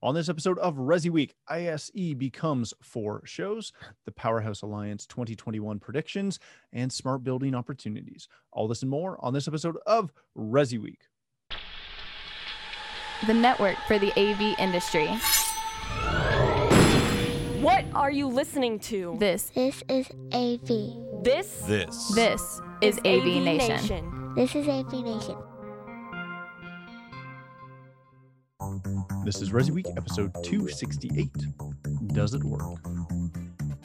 On this episode of Resi Week, ISE becomes 4 shows, the Powerhouse Alliance 2021 predictions, and smart building opportunities. All this and more on this episode of Resi Week. The network for the AV industry. What are you listening to? This is AV. This is AV Nation. This is AV Nation. This is Resi Week, episode 268. Does it work?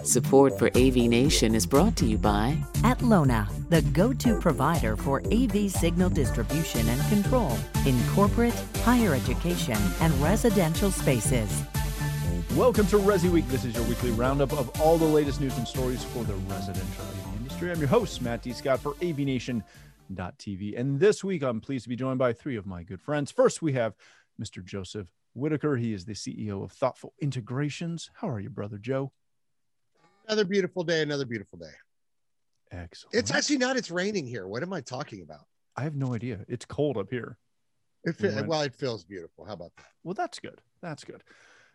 Support for AV Nation is brought to you by Atlona, the go-to provider for AV signal distribution and control in corporate, higher education, and residential spaces. Welcome to Resi Week. This is your weekly roundup of all the latest news and stories for the residential AV industry. I'm your host, Matt D. Scott, for AVNation.tv. And this week, I'm pleased to be joined by 3 of my good friends. First, we have Mr. Joseph Whitaker. He is the CEO of Thoughtful Integrations. How are you, brother Joe? Another beautiful day. Excellent. It's actually not. It's raining here. What am I talking about? I have no idea. It's cold up here. It feels beautiful. How about that? Well, that's good.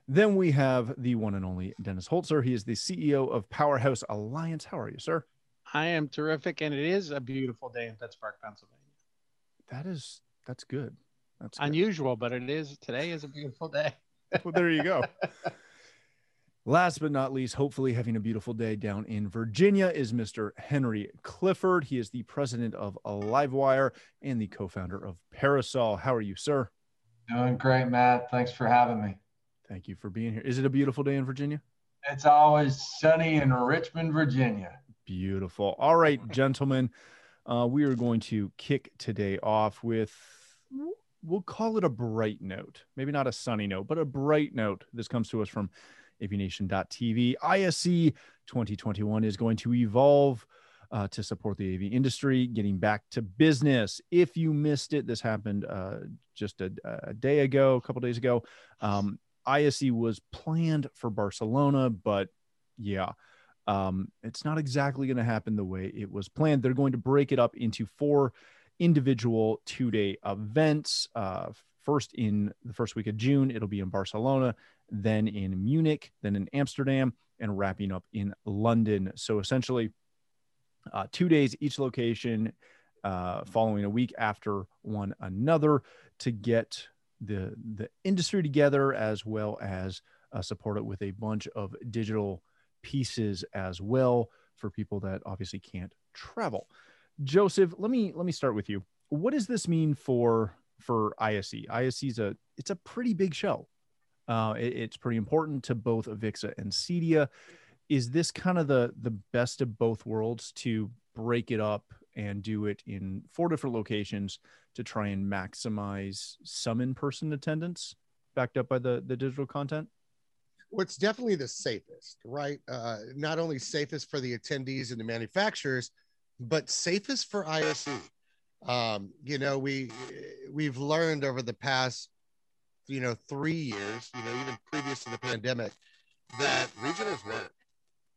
Then we have the one and only Dennis Holzer. He is the CEO of Powerhouse Alliance. How are you, sir? I am terrific, and it is a beautiful day in Pittsburgh, Pennsylvania. That's good. That's unusual, good. But it is. Today is a beautiful day. Well, there you go. Last but not least, hopefully having a beautiful day down in Virginia, is Mr. Henry Clifford. He is the president of AliveWire and the co-founder of Parasol. How are you, sir? Doing great, Matt. Thanks for having me. Thank you for being here. Is it a beautiful day in Virginia? It's always sunny in Richmond, Virginia. Beautiful. All right, gentlemen, we are going to kick today off with... We'll call it a bright note, maybe not a sunny note, but a bright note. This comes to us from avnation.tv. ISE 2021 is going to evolve to support the AV industry, getting back to business. If you missed it, this happened just a couple days ago. ISE was planned for Barcelona, but yeah. It's not exactly going to happen the way it was planned. They're going to break it up into 4 individual 2-day events. First, in the first week of June, it'll be in Barcelona, then in Munich, then in Amsterdam, and wrapping up in London. So essentially 2 days each location, following a week after one another, to get the industry together, as well as support it with a bunch of digital pieces as well for people that obviously can't travel. Joseph, let me start with you. What does this mean for ISE? ISE is a pretty big show. It's pretty important to both Avixa and Cedia. Is this kind of the best of both worlds, to break it up and do it in 4 different locations to try and maximize some in-person attendance backed up by the digital content? Well, it's definitely the safest, right? Not only safest for the attendees and the manufacturers, but safest for ISE. We've learned over the past, 3 years, even previous to the pandemic, that regionals work.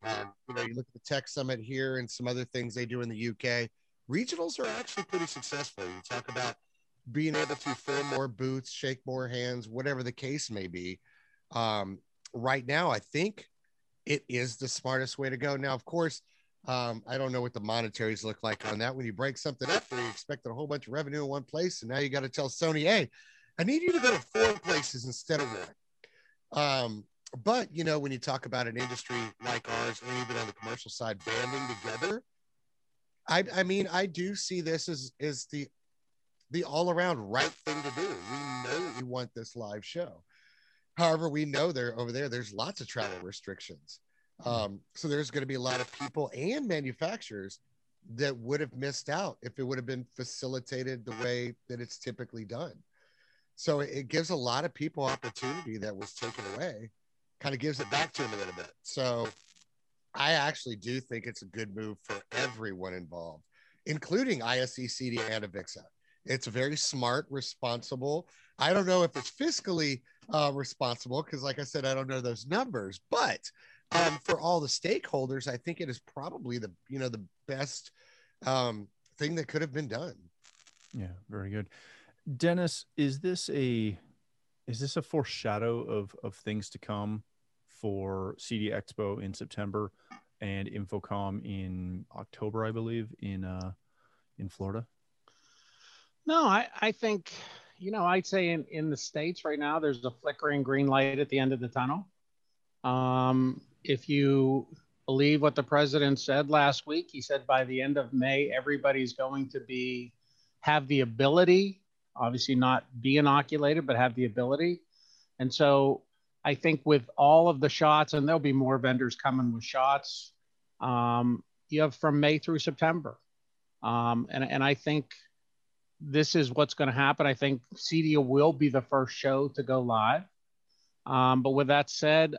You look at the tech summit here and some other things they do in the UK. Regionals are actually pretty successful. You talk about being able to fill more booths, shake more hands, whatever the case may be. Right now, I think it is the smartest way to go. Now, of course, I don't know what the monetaries look like on that. When you break something up, you expected a whole bunch of revenue in one place, and now you got to tell Sony, hey, I need you to go to 4 places instead of 1. But, when you talk about an industry like ours, and even on the commercial side, banding together, I do see this as the all-around right thing to do. We know we want this live show. However, we know there's lots of travel restrictions. So there's going to be a lot of people and manufacturers that would have missed out if it would have been facilitated the way that it's typically done. So it gives a lot of people opportunity that was taken away, kind of gives it back to them a little bit. So I actually do think it's a good move for everyone involved, including ISE, Cedia, and Avixa. It's very smart, responsible. I don't know if it's fiscally responsible, because like I said, I don't know those numbers, but... for all the stakeholders, I think it is probably the best thing that could have been done. Yeah, very good. Dennis, is this a is this a foreshadow of things to come for Cedia Expo in September and Infocom in October, I believe, in Florida? No, I think, you know, I'd say in the States right now, there's a flickering green light at the end of the tunnel. If you believe what the president said last week, he said by the end of May, everybody's going to have the ability, obviously not be inoculated, but have the ability. And so I think with all of the shots, and there'll be more vendors coming with shots, you have from May through September. And I think this is what's going to happen. I think Cedia will be the first show to go live. But with that said,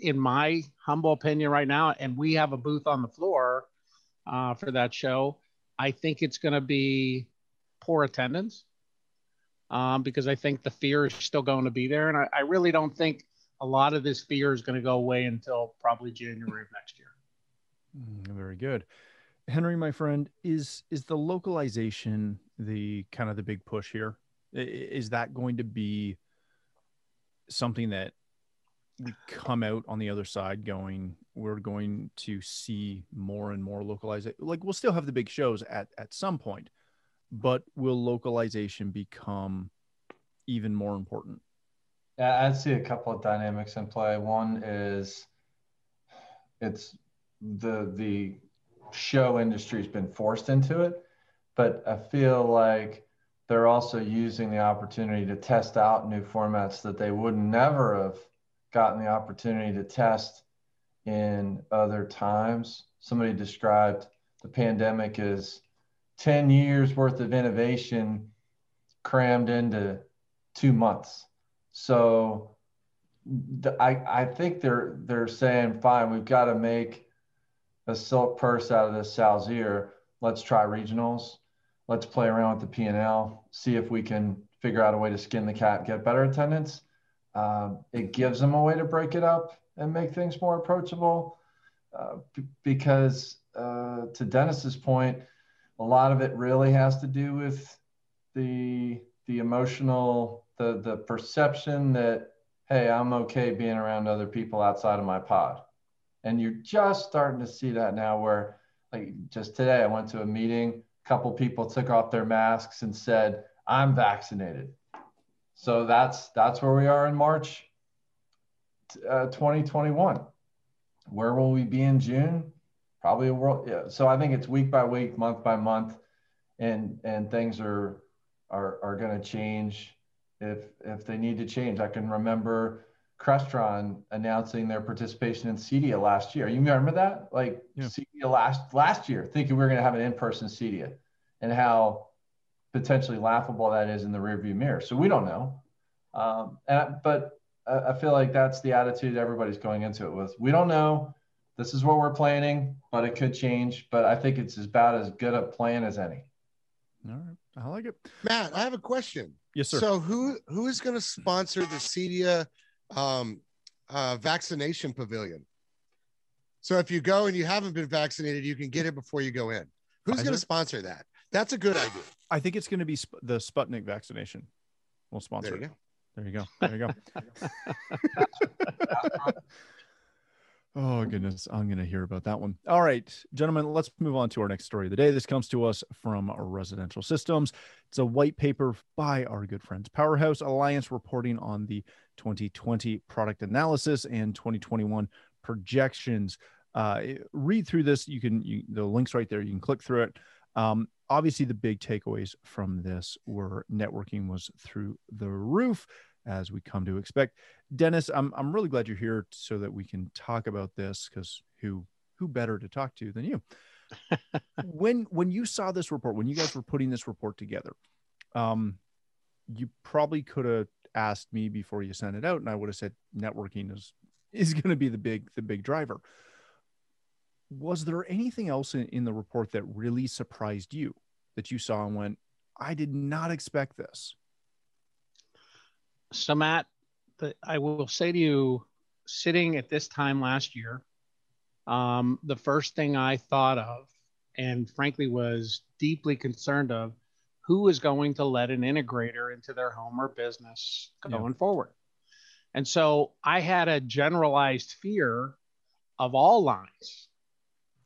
in my humble opinion right now, and we have a booth on the floor for that show, I think it's going to be poor attendance because I think the fear is still going to be there. And I really don't think a lot of this fear is going to go away until probably January of next year. Very good. Henry, my friend, is the localization the big push here? Is that going to be something that we come out on the other side going, we're going to see more and more localization? Like, we'll still have the big shows at some point, but will localization become even more important? Yeah, I see a couple of dynamics in play. One is the show industry has been forced into it, but I feel like they're also using the opportunity to test out new formats that they would never have gotten the opportunity to test in other times. Somebody described the pandemic as 10 years worth of innovation crammed into 2 months. So I think they're saying, fine, we've got to make a silk purse out of this sow's ear. Let's try regionals. Let's play around with the P&L, see if we can figure out a way to skin the cat, get better attendance. It gives them a way to break it up and make things more approachable because to Dennis's point, a lot of it really has to do with the emotional, the perception that, hey, I'm okay being around other people outside of my pod. And you're just starting to see that now where, like, just today I went to a meeting, a couple people took off their masks and said, I'm vaccinated. So that's where we are in March 2021. Where will we be in June? Probably a world. Yeah. So I think it's week by week, month by month, and things are going to change if they need to change. I can remember Crestron announcing their participation in Cedia last year. You remember that? Like, yeah. Cedia last year, thinking we were going to have an in-person Cedia, and how potentially laughable that is in the rearview mirror. So we don't know. But I feel like that's the attitude everybody's going into it with. We don't know. This is what we're planning, but it could change. But I think it's about as good a plan as any. All right. I like it. Matt, I have a question. Yes, sir. So who is going to sponsor the Cedia vaccination pavilion? So if you go and you haven't been vaccinated, you can get it before you go in. Who's going to sponsor that? That's a good idea. I think it's going to be the Sputnik vaccination. We'll sponsor it. There you go. There you go. There you go. Oh, goodness. I'm going to hear about that one. All right, gentlemen, let's move on to our next story of the day. This comes to us from Residential Systems. It's a white paper by our good friends Powerhouse Alliance reporting on the 2020 product analysis and 2021 projections. Read through this. The link's right there. You can click through it. Obviously, the big takeaways from this were networking was through the roof, as we come to expect. Dennis, I'm really glad you're here so that we can talk about this, because who better to talk to than you? When you saw this report, when you guys were putting this report together, you probably could have asked me before you sent it out, and I would have said networking is going to be the big driver. Was there anything else in the report that really surprised you, that you saw and went, I did not expect this? So Matt, I will say to you, sitting at this time last year, the first thing I thought of, and frankly was deeply concerned of, who is going to let an integrator into their home or business going forward? And so I had a generalized fear of all lines,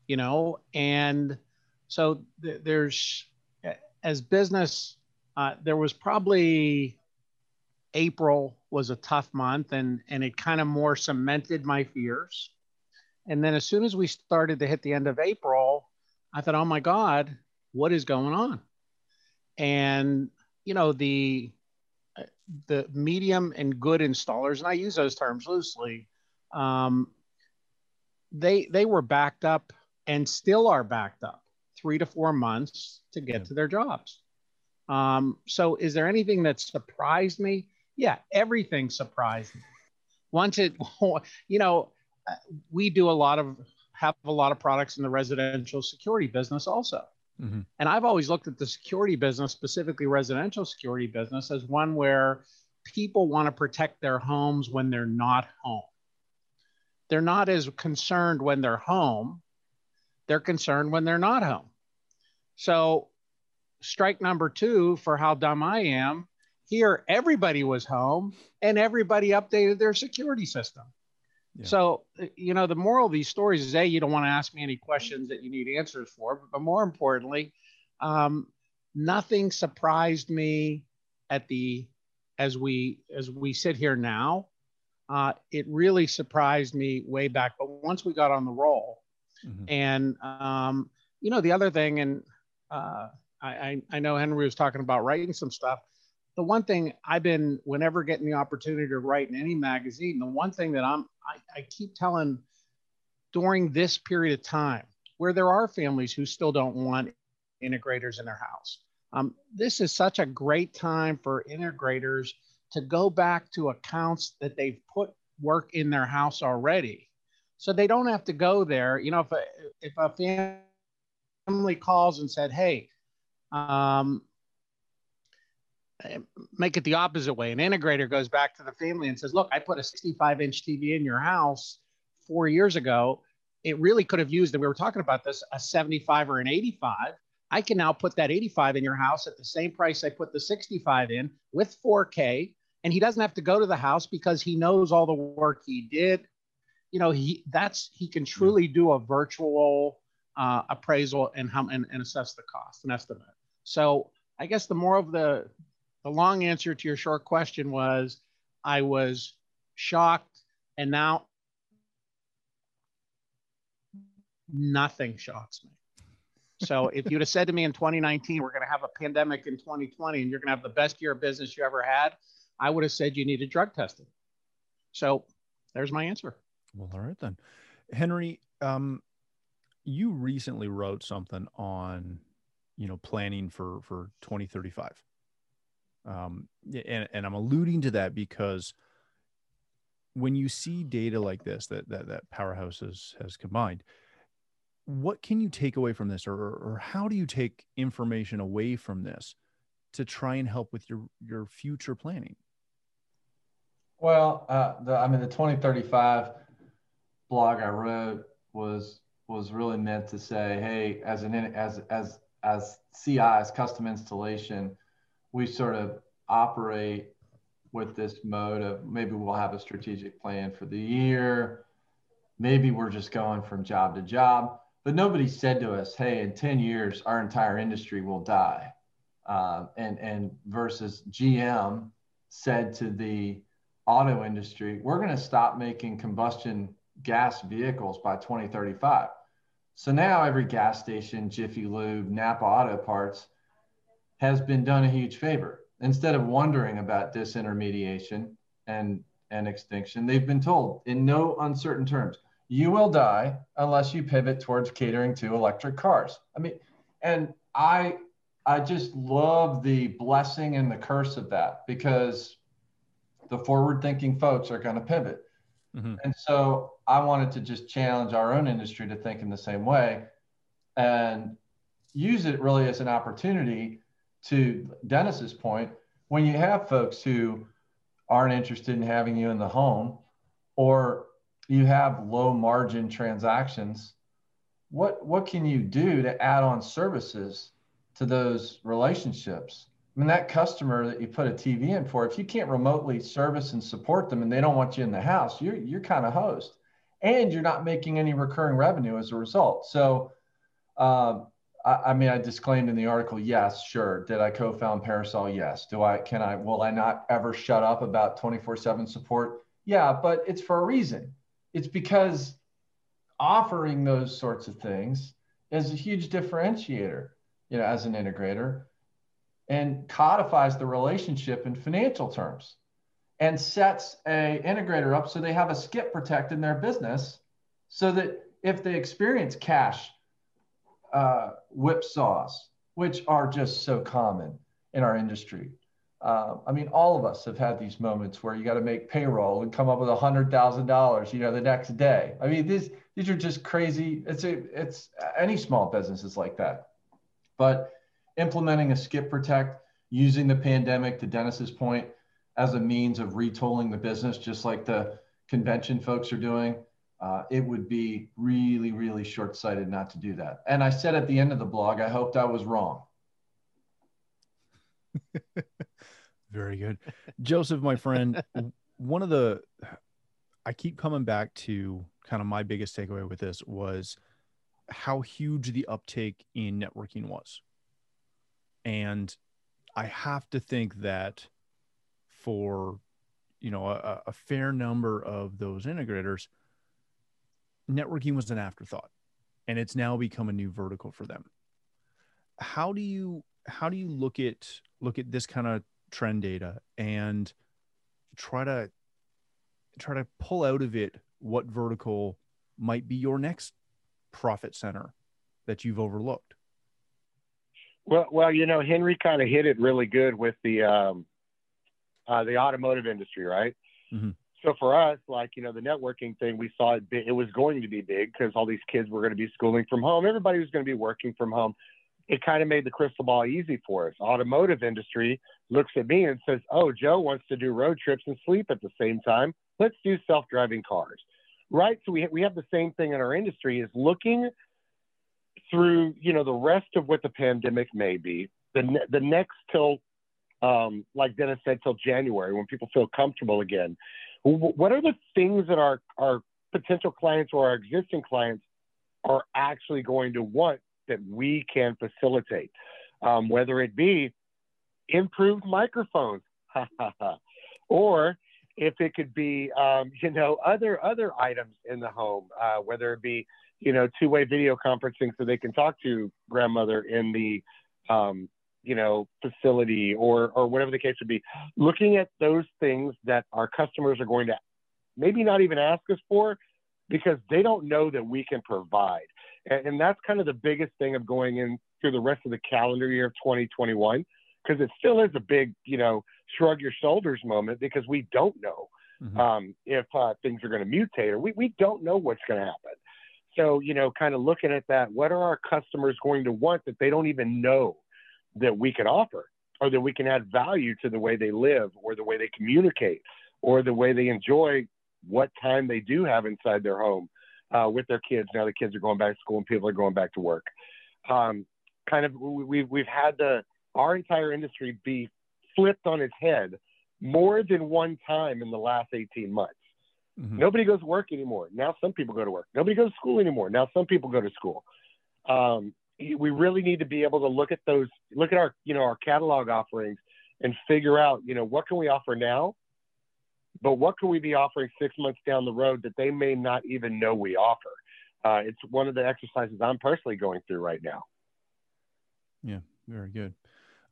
you know, and so there's, as business, there was probably, April was a tough month, and it kind of more cemented my fears. And then as soon as we started to hit the end of April, I thought, oh my God, what is going on? And, you know, the medium and good installers, and I use those terms loosely, they were backed up and still are backed up 3 to 4 months to get to their jobs. So is there anything that surprised me? Yeah, everything surprised me. Once it, you know, we do have a lot of products in the residential security business also. Mm-hmm. And I've always looked at the security business, specifically residential security business, as one where people want to protect their homes when they're not home. They're not as concerned when they're home. They're concerned when they're not home. So strike number two for how dumb I am, here everybody was home and everybody updated their security system. Yeah. So, you know, the moral of these stories is, A, you don't want to ask me any questions that you need answers for, but more importantly, nothing surprised me at the, as we sit here now. It really surprised me way back, but once we got on the roll, mm-hmm. and, you know, the other thing, and I know Henry was talking about writing some stuff. The one thing I've been, whenever getting the opportunity to write in any magazine, the one thing that I keep telling during this period of time, where there are families who still don't want integrators in their house. This is such a great time for integrators to go back to accounts that they've put work in their house already. So they don't have to go there. You know, if a family calls and said, hey, make it the opposite way. An integrator goes back to the family and says, look, I put a 65-inch TV in your house 4 years ago. It really could have used, and we were talking about this, a 75 or an 85. I can now put that 85 in your house at the same price I put the 65 in with 4K. And he doesn't have to go to the house because he knows all the work he did. You know, he can truly do a virtual appraisal and assess the cost, an estimate. So I guess the more of the long answer to your short question was, I was shocked, and now nothing shocks me. So if you'd have said to me in 2019, we're going to have a pandemic in 2020, and you're going to have the best year of business you ever had, I would have said you needed drug testing. So there's my answer. Well, all right then. Henry, you recently wrote something on, you know, planning for 2035. And I'm alluding to that because when you see data like this, that Powerhouse has combined, what can you take away from this, or how do you take information away from this to try and help with your future planning? Well, the 2035 blog I wrote was really meant to say, hey, as CI, as custom installation, we sort of operate with this mode of maybe we'll have a strategic plan for the year. Maybe we're just going from job to job, but nobody said to us, hey, in 10 years, our entire industry will die. And versus GM said to the auto industry, we're going to stop making combustion gas vehicles by 2035. So now every gas station, Jiffy Lube, Napa Auto Parts has been done a huge favor. Instead of wondering about disintermediation and extinction, they've been told in no uncertain terms, you will die unless you pivot towards catering to electric cars. I mean, and I just love the blessing and the curse of that, because the forward-thinking folks are going to pivot. Mm-hmm. And so I wanted to just challenge our own industry to think in the same way and use it really as an opportunity. To Dennis's point, when you have folks who aren't interested in having you in the home, or you have low margin transactions, what can you do to add on services to those relationships. I mean, that customer that you put a TV in for, if you can't remotely service and support them and they don't want you in the house, you're kind of hosed, and you're not making any recurring revenue as a result. So, I mean, I disclaimed in the article, yes, sure. Did I co-found Parasol? Yes. Will I not ever shut up about 24/7 support? Yeah, but it's for a reason. It's because offering those sorts of things is a huge differentiator, you know, as an integrator, and codifies the relationship in financial terms and sets a integrator up so they have a skip protect in their business so that if they experience cash whipsaws, which are just so common in our industry. I mean, all of us have had these moments where you got to make payroll and come up with $100,000, you know, the next day. I mean, these are just crazy. It's any small business is like that. But implementing a skip protect, using the pandemic, to Dennis's point, as a means of retooling the business, just like the convention folks are doing, it would be really, really short-sighted not to do that. And I said at the end of the blog, I hoped I was wrong. Very good. Joseph, my friend, I keep coming back to kind of my biggest takeaway with this was how huge the uptake in networking was. And I have to think that for, you know, a fair number of those integrators, networking was an afterthought, and it's now become a new vertical for them. How do you look at this kind of trend data and try to pull out of it what vertical might be your next profit center that you've overlooked? Well, you know, Henry kind of hit it really good with the automotive industry, right? Mm-hmm. So for us, like, you know, the networking thing, we saw it was going to be big because all these kids were going to be schooling from home. Everybody was going to be working from home. It kind of made the crystal ball easy for us. Automotive industry looks at me and says, oh, Joe wants to do road trips and sleep at the same time. Let's do self-driving cars, right? So we have the same thing in our industry, is looking through, you know, the rest of what the pandemic may be, the next till, like Dennis said, till January, when people feel comfortable again. What are the things that our potential clients or our existing clients are actually going to want that we can facilitate? Whether it be improved microphones, or if it could be, you know, other items in the home, whether it be, you know, two-way video conferencing so they can talk to grandmother in the, you know, facility, or whatever the case would be. Looking at those things that our customers are going to maybe not even ask us for because they don't know that we can provide. And that's kind of the biggest thing of going in through the rest of the calendar year of 2021, because it still is a big, you know, shrug your shoulders moment, because we don't know if things are going to mutate, or we don't know what's going to happen. So, you know, kind of looking at that, what are our customers going to want that they don't even know that we can offer, or that we can add value to the way they live, or the way they communicate, or the way they enjoy what time they do have inside their home with their kids. Now the kids are going back to school and people are going back to work. Kind of, we've had our entire industry be flipped on its head more than one time in the last 18 months. Mm-hmm. Nobody goes to work anymore. Now some people go to work. Nobody goes to school anymore. Now some people go to school. We really need to be able to look at our, you know, our catalog offerings and figure out, you know, what can we offer now, but what can we be offering 6 months down the road that they may not even know we offer? It's one of the exercises I'm personally going through right now. Yeah, very good.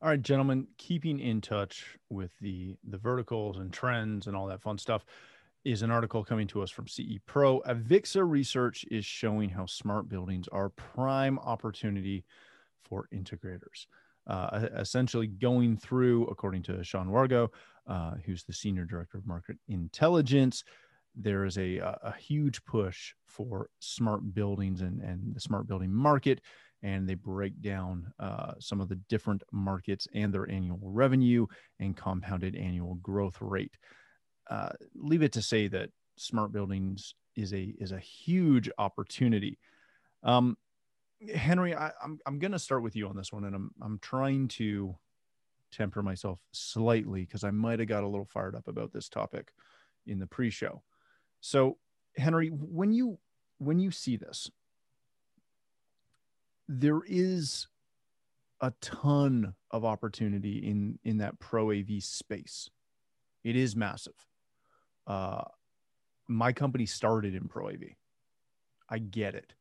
All right, gentlemen, keeping in touch with the verticals and trends and all that fun stuff is an article coming to us from CE Pro. Avixa research is showing how smart buildings are prime opportunity for integrators. Essentially going through, according to Sean Wargo, who's the Senior Director of Market Intelligence, there is a huge push for smart buildings and the smart building market. And they break down some of the different markets and their annual revenue and compounded annual growth rate. Leave it to say that smart buildings is a huge opportunity. Henry, I'm going to start with you on this one, and I'm trying to temper myself slightly because I might have got a little fired up about this topic in the pre-show. So, Henry, when you see this, there is a ton of opportunity in that Pro AV space. It is massive. My company started in Pro AV. I get it.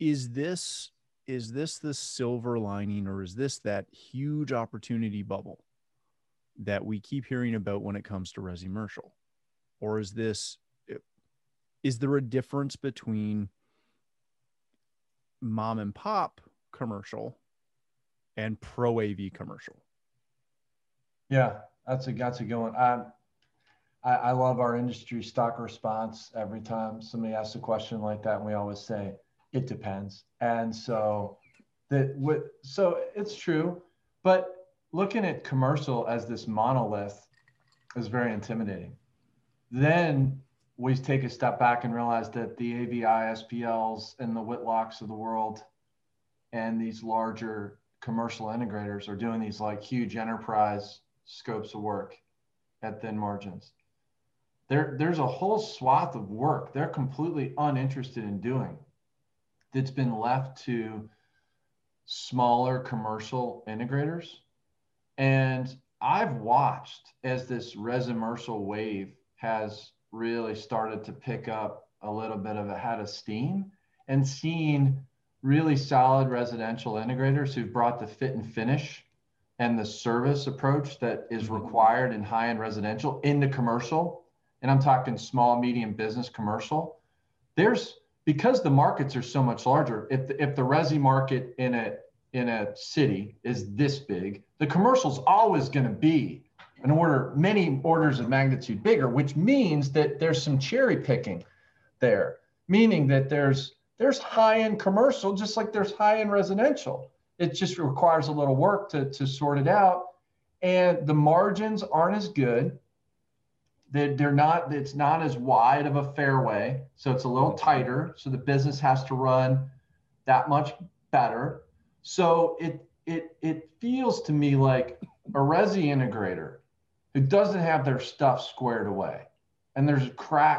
Is this the silver lining, or is this that huge opportunity bubble that we keep hearing about when it comes to Resimercial? Or is there a difference between mom and pop commercial and Pro AV commercial? Yeah, that's a good one. I love our industry stock response. Every time somebody asks a question like that, and we always say, it depends. And so it's true, but looking at commercial as this monolith is very intimidating. Then we take a step back and realize that the AVI SPLs and the Whitlocks of the world and these larger commercial integrators are doing these like huge enterprise scopes of work at thin margins. There's a whole swath of work they're completely uninterested in doing that's been left to smaller commercial integrators. And I've watched as this Resimercial wave has really started to pick up a little bit of a head of steam, and seen really solid residential integrators who've brought the fit and finish and the service approach that is required in high-end residential into commercial. And I'm talking small, medium business commercial. Because the markets are so much larger, if the resi market in a city is this big, the commercial's always going to be many orders of magnitude bigger, which means that there's some cherry picking there, meaning that there's high-end commercial, just like there's high-end residential. It just requires a little work to sort it out. And the margins aren't as good. It's not as wide of a fairway. So it's a little tighter. So the business has to run that much better. So it feels to me like a resi integrator who doesn't have their stuff squared away, and there's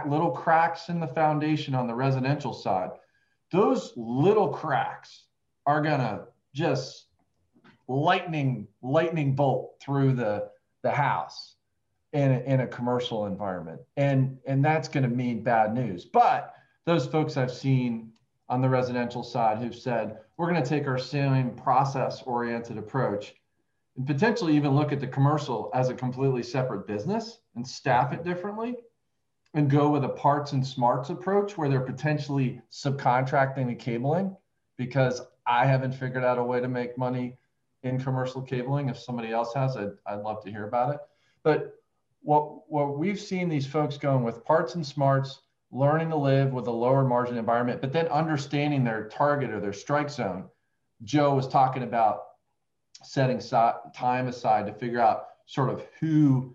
little cracks in the foundation on the residential side. Those little cracks are gonna just lightning bolt through the house in a commercial environment. And that's going to mean bad news. But those folks I've seen on the residential side who've said, we're going to take our same process-oriented approach and potentially even look at the commercial as a completely separate business and staff it differently, and go with a parts and smarts approach where they're potentially subcontracting the cabling, because I haven't figured out a way to make money in commercial cabling. If somebody else has, I'd love to hear about it. But what we've seen these folks going with parts and smarts, learning to live with a lower margin environment, but then understanding their target or their strike zone. Joe was talking about setting time aside to figure out sort of who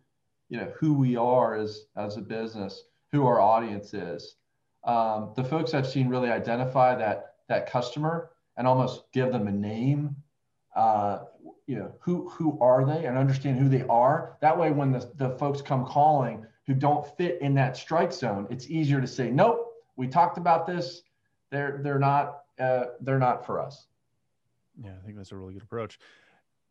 we are as a business, who our audience is. The folks I've seen really identify that customer and almost give them a name. Who are they, and understand who they are. That way, when the folks come calling who don't fit in that strike zone, it's easier to say, nope, we talked about this. They're not for us. Yeah, I think that's a really good approach.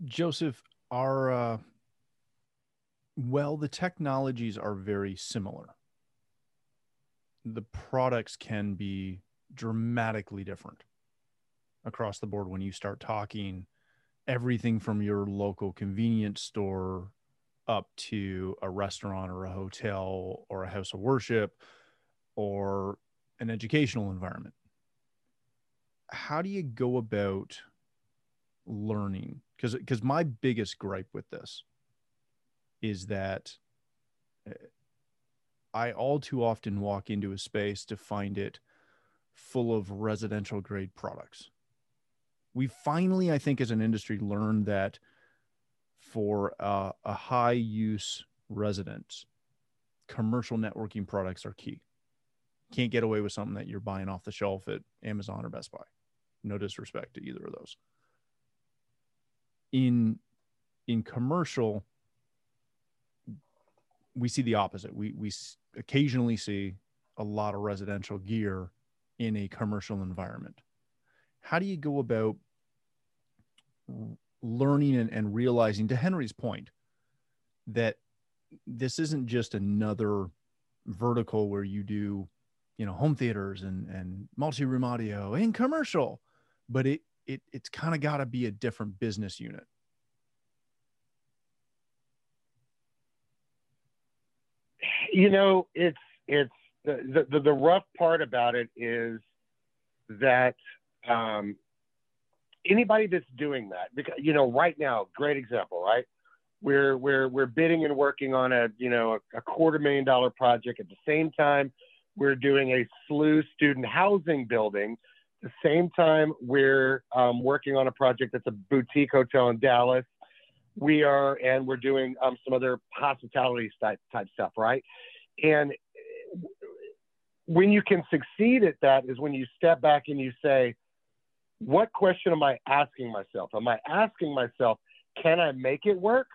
Joseph, the technologies are very similar. The products can be dramatically different across the board when you start talking everything from your local convenience store up to a restaurant or a hotel or a house of worship or an educational environment. How do you go about learning? Because my biggest gripe with this is that I all too often walk into a space to find it full of residential grade products. We finally, I think, as an industry, learned that for a high-use residence, commercial networking products are key. Can't get away with something that you're buying off the shelf at Amazon or Best Buy. no disrespect to either of those. In commercial, we see the opposite. We occasionally see a lot of residential gear in a commercial environment. How do you go about learning and realizing, to Henry's point, that this isn't just another vertical where you do, you know, home theaters and multi-room audio and commercial, but it's kind of got to be a different business unit? You know, it's the rough part about it is that anybody that's doing that, because, you know, right now, great example, right? We're bidding and working on a $250,000 project. At the same time, we're doing a SLU student housing building. At the same time, we're working on a project that's a boutique hotel in Dallas. We're doing some other hospitality type stuff, right? And when you can succeed at that is when you step back and you say, what question am I asking myself? Am I asking myself, can I make it work?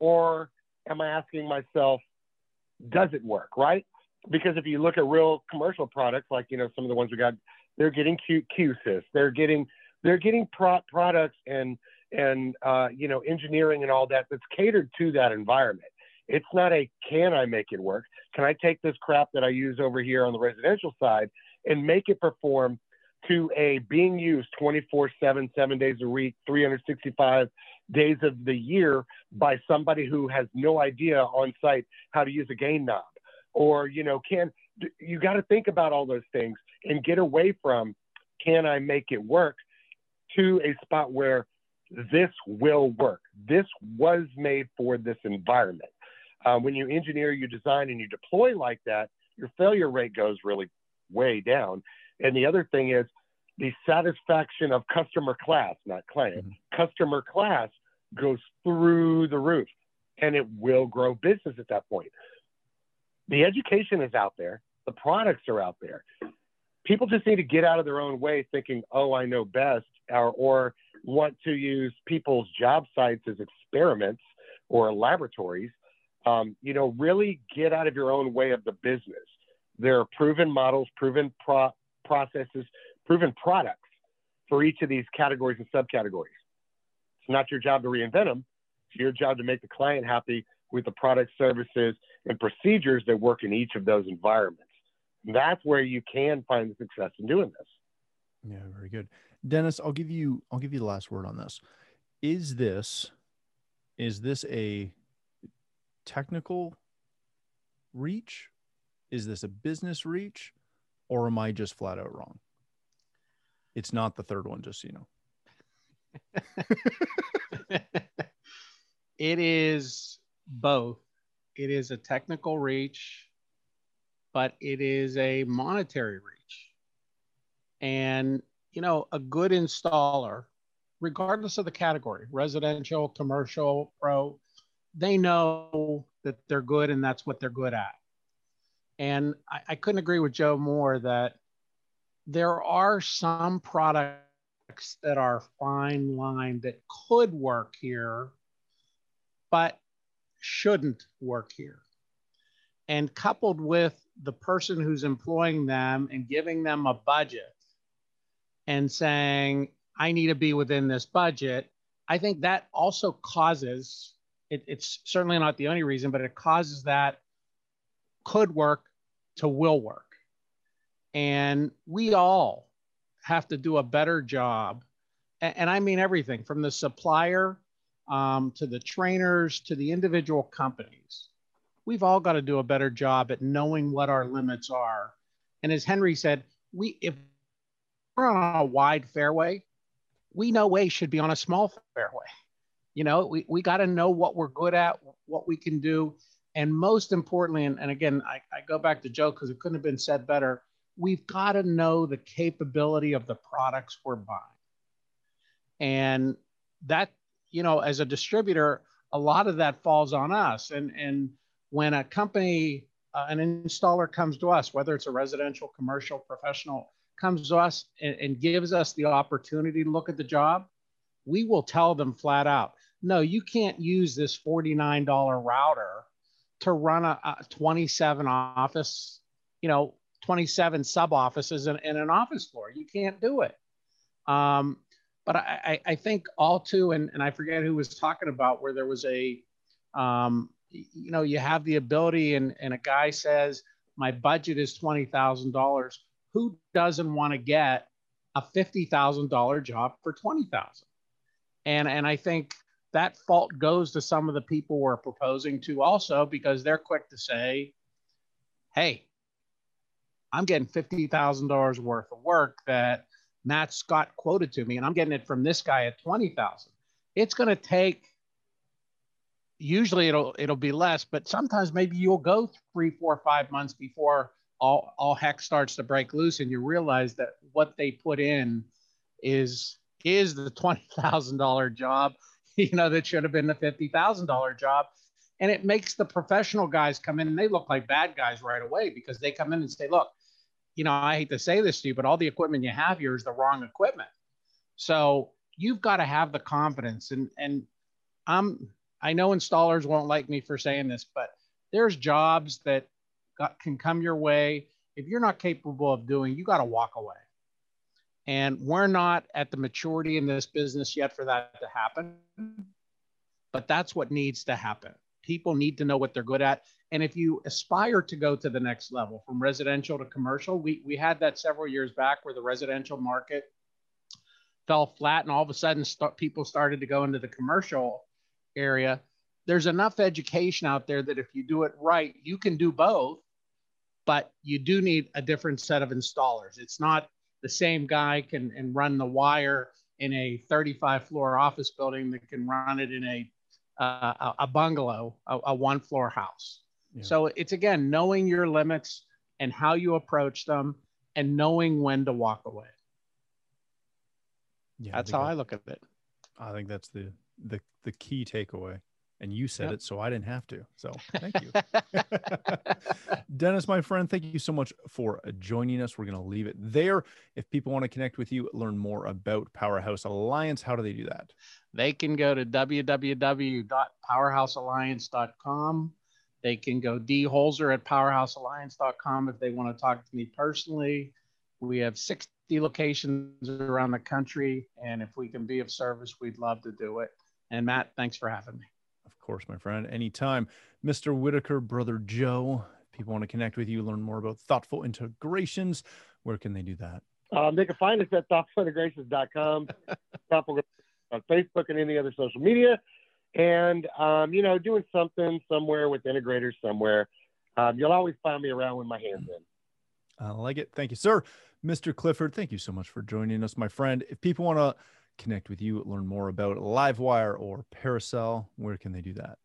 Or am I asking myself, does it work, right? Because if you look at real commercial products, like, you know, some of the ones we got, they're getting Q-SYS, they're getting products and you know, engineering and all that that's catered to that environment. It's not a, can I make it work? Can I take this crap that I use over here on the residential side and make it perform to a being used 24/7, 7 days a week, 365 days of the year by somebody who has no idea on site how to use a gain knob? Or, you know, you got to think about all those things and get away from, can I make it work, to a spot where this will work. This was made for this environment. When you engineer, you design, and you deploy like that, your failure rate goes really way down. And the other thing is the satisfaction of customer class, not client. Mm-hmm. Customer class goes through the roof, and it will grow business at that point. The education is out there. The products are out there. People just need to get out of their own way thinking, oh, I know best, or want to use people's job sites as experiments or laboratories. You know, really get out of your own way of the business. There are proven models, proven processes, proven products for each of these categories and subcategories. It's not your job to reinvent them. It's your job to make the client happy with the product, services, and procedures that work in each of those environments. That's where you can find the success in doing this. Yeah, very good. Dennis, I'll give you the last word on this. Is this a technical reach? Is this a business reach? Or am I just flat out wrong? It's not the third one, just so you know. It is both. It is a technical reach, but it is a monetary reach. And, you know, a good installer, regardless of the category, residential, commercial, pro, they know that they're good and that's what they're good at. And I couldn't agree with Joe more that there are some products that are fine line that could work here, but shouldn't work here. And coupled with the person who's employing them and giving them a budget and saying, I need to be within this budget, I think that also causes, it's certainly not the only reason, but it causes that could work to will work. And we all have to do a better job. And I mean everything from the supplier to the trainers to the individual companies. We've all got to do a better job at knowing what our limits are. And as Henry said, if we're on a wide fairway, we no way should be on a small fairway. You know, we got to know what we're good at, what we can do. And most importantly, and again, I go back to Joe because it couldn't have been said better, we've got to know the capability of the products we're buying. And that, you know, as a distributor, a lot of that falls on us. And when a company, an installer comes to us, whether it's a residential, commercial, professional, comes to us and gives us the opportunity to look at the job, we will tell them flat out, no, you can't use this $49 router to run a 27 office, 27 sub offices in an office floor. You can't do it. But I think all too, and I forget who was talking about where there was a, you have the ability and a guy says, my budget is $20,000. Who doesn't want to get a $50,000 job for $20,000? And I think that fault goes to some of the people we're proposing to also, because they're quick to say, hey, I'm getting $50,000 worth of work that Matt Scott quoted to me, and I'm getting it from this guy at $20,000. It's going to take, usually it'll be less, but sometimes maybe you'll go 3, 4, 5 months before all heck starts to break loose and you realize that what they put in is the $20,000 job, that should have been the $50,000 job. And it makes the professional guys come in and they look like bad guys right away, because they come in and say, look, I hate to say this to you, but all the equipment you have here is the wrong equipment. So you've got to have the confidence. And I know installers won't like me for saying this, but there's jobs that can come your way. If you're not capable of doing, you got to walk away. And we're not at the maturity in this business yet for that to happen, but that's what needs to happen. People need to know what they're good at. And if you aspire to go to the next level from residential to commercial, we had that several years back where the residential market fell flat and all of a sudden people started to go into the commercial area. There's enough education out there that if you do it right, you can do both, but you do need a different set of installers. It's not the same guy can run the wire in a 35 floor office building that can run it in a bungalow, a one floor house. Yeah. So it's, again, knowing your limits and how you approach them and knowing when to walk away. Yeah, that's how I look at it. I think that's the key takeaway. And you said it, so I didn't have to. So thank you. Dennis, my friend, thank you so much for joining us. We're going to leave it there. If people want to connect with you, learn more about Powerhouse Alliance, how do they do that? They can go to www.powerhousealliance.com. They can go dholzer@powerhousealliance.com if they want to talk to me personally. We have 60 locations around the country, and if we can be of service, we'd love to do it. And Matt, thanks for having me. Of course, my friend, anytime. Mr. Whitaker, Brother Joe, if people want to connect with you, learn more about Thoughtful Integrations, where can they do that? They can find us at thoughtfulintegrations.com, Thoughtful on Facebook and any other social media. And, doing something somewhere with integrators somewhere. You'll always find me around with my hands in. I like it. Thank you, sir. Mr. Clifford, thank you so much for joining us, my friend. If people want to connect with you, learn more about AliveWire or Parasol, where can they do that?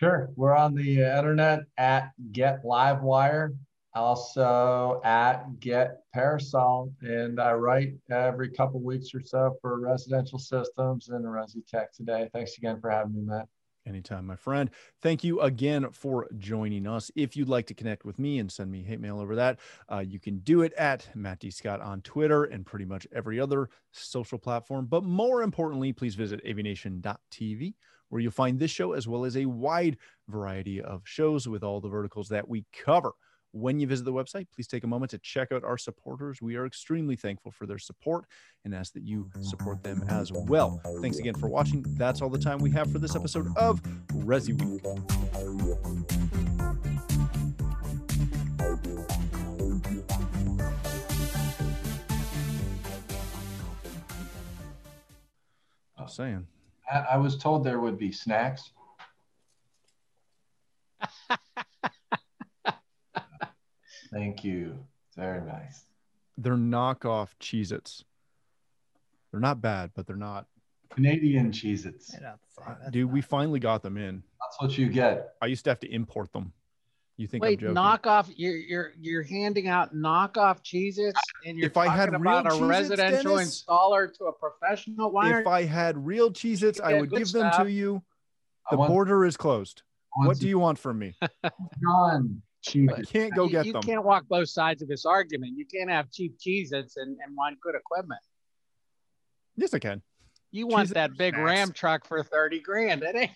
Sure. We're on the internet at Get LiveWire, also at Get Parasol. And I write every couple of weeks or so for Residential Systems and Resi Tech Today. Thanks again for having me, Matt. Anytime, my friend. Thank you again for joining us. If you'd like to connect with me and send me hate mail over that, you can do it at Matt D. Scott on Twitter and pretty much every other social platform. But more importantly, please visit avnation.tv, where you'll find this show as well as a wide variety of shows with all the verticals that we cover. When you visit the website, please take a moment to check out our supporters. We are extremely thankful for their support and ask that you support them as well. Thanks again for watching. That's all the time we have for this episode of Resi Week. I'm saying. I was told there would be snacks. Thank you. Very nice. They're knockoff Cheez-Its. They're not bad, but they're not. Canadian Cheez-Its. Dude, we finally got them in. That's what you get. I used to have to import them. You think I'm joking? Wait, knockoff? You're handing out knockoff Cheez-Its, and you're talking about a residential installer to a professional? If I had real Cheez-Its, I would give them to you. The border is closed. What do you want from me? John. cheese. You can't go get them. You can't walk both sides of this argument. You can't have cheap Cheez-Its and want good equipment. Yes, I can. You want that big Ram truck for 30 grand, that ain't.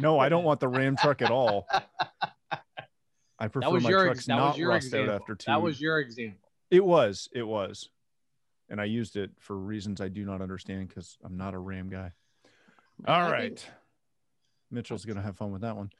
No, I don't want the Ram truck at all. I prefer my trucks not rust out after 2 years. That was your example. It was. And I used it for reasons I do not understand because I'm not a Ram guy. All right. Mitchell's going to have fun with that one.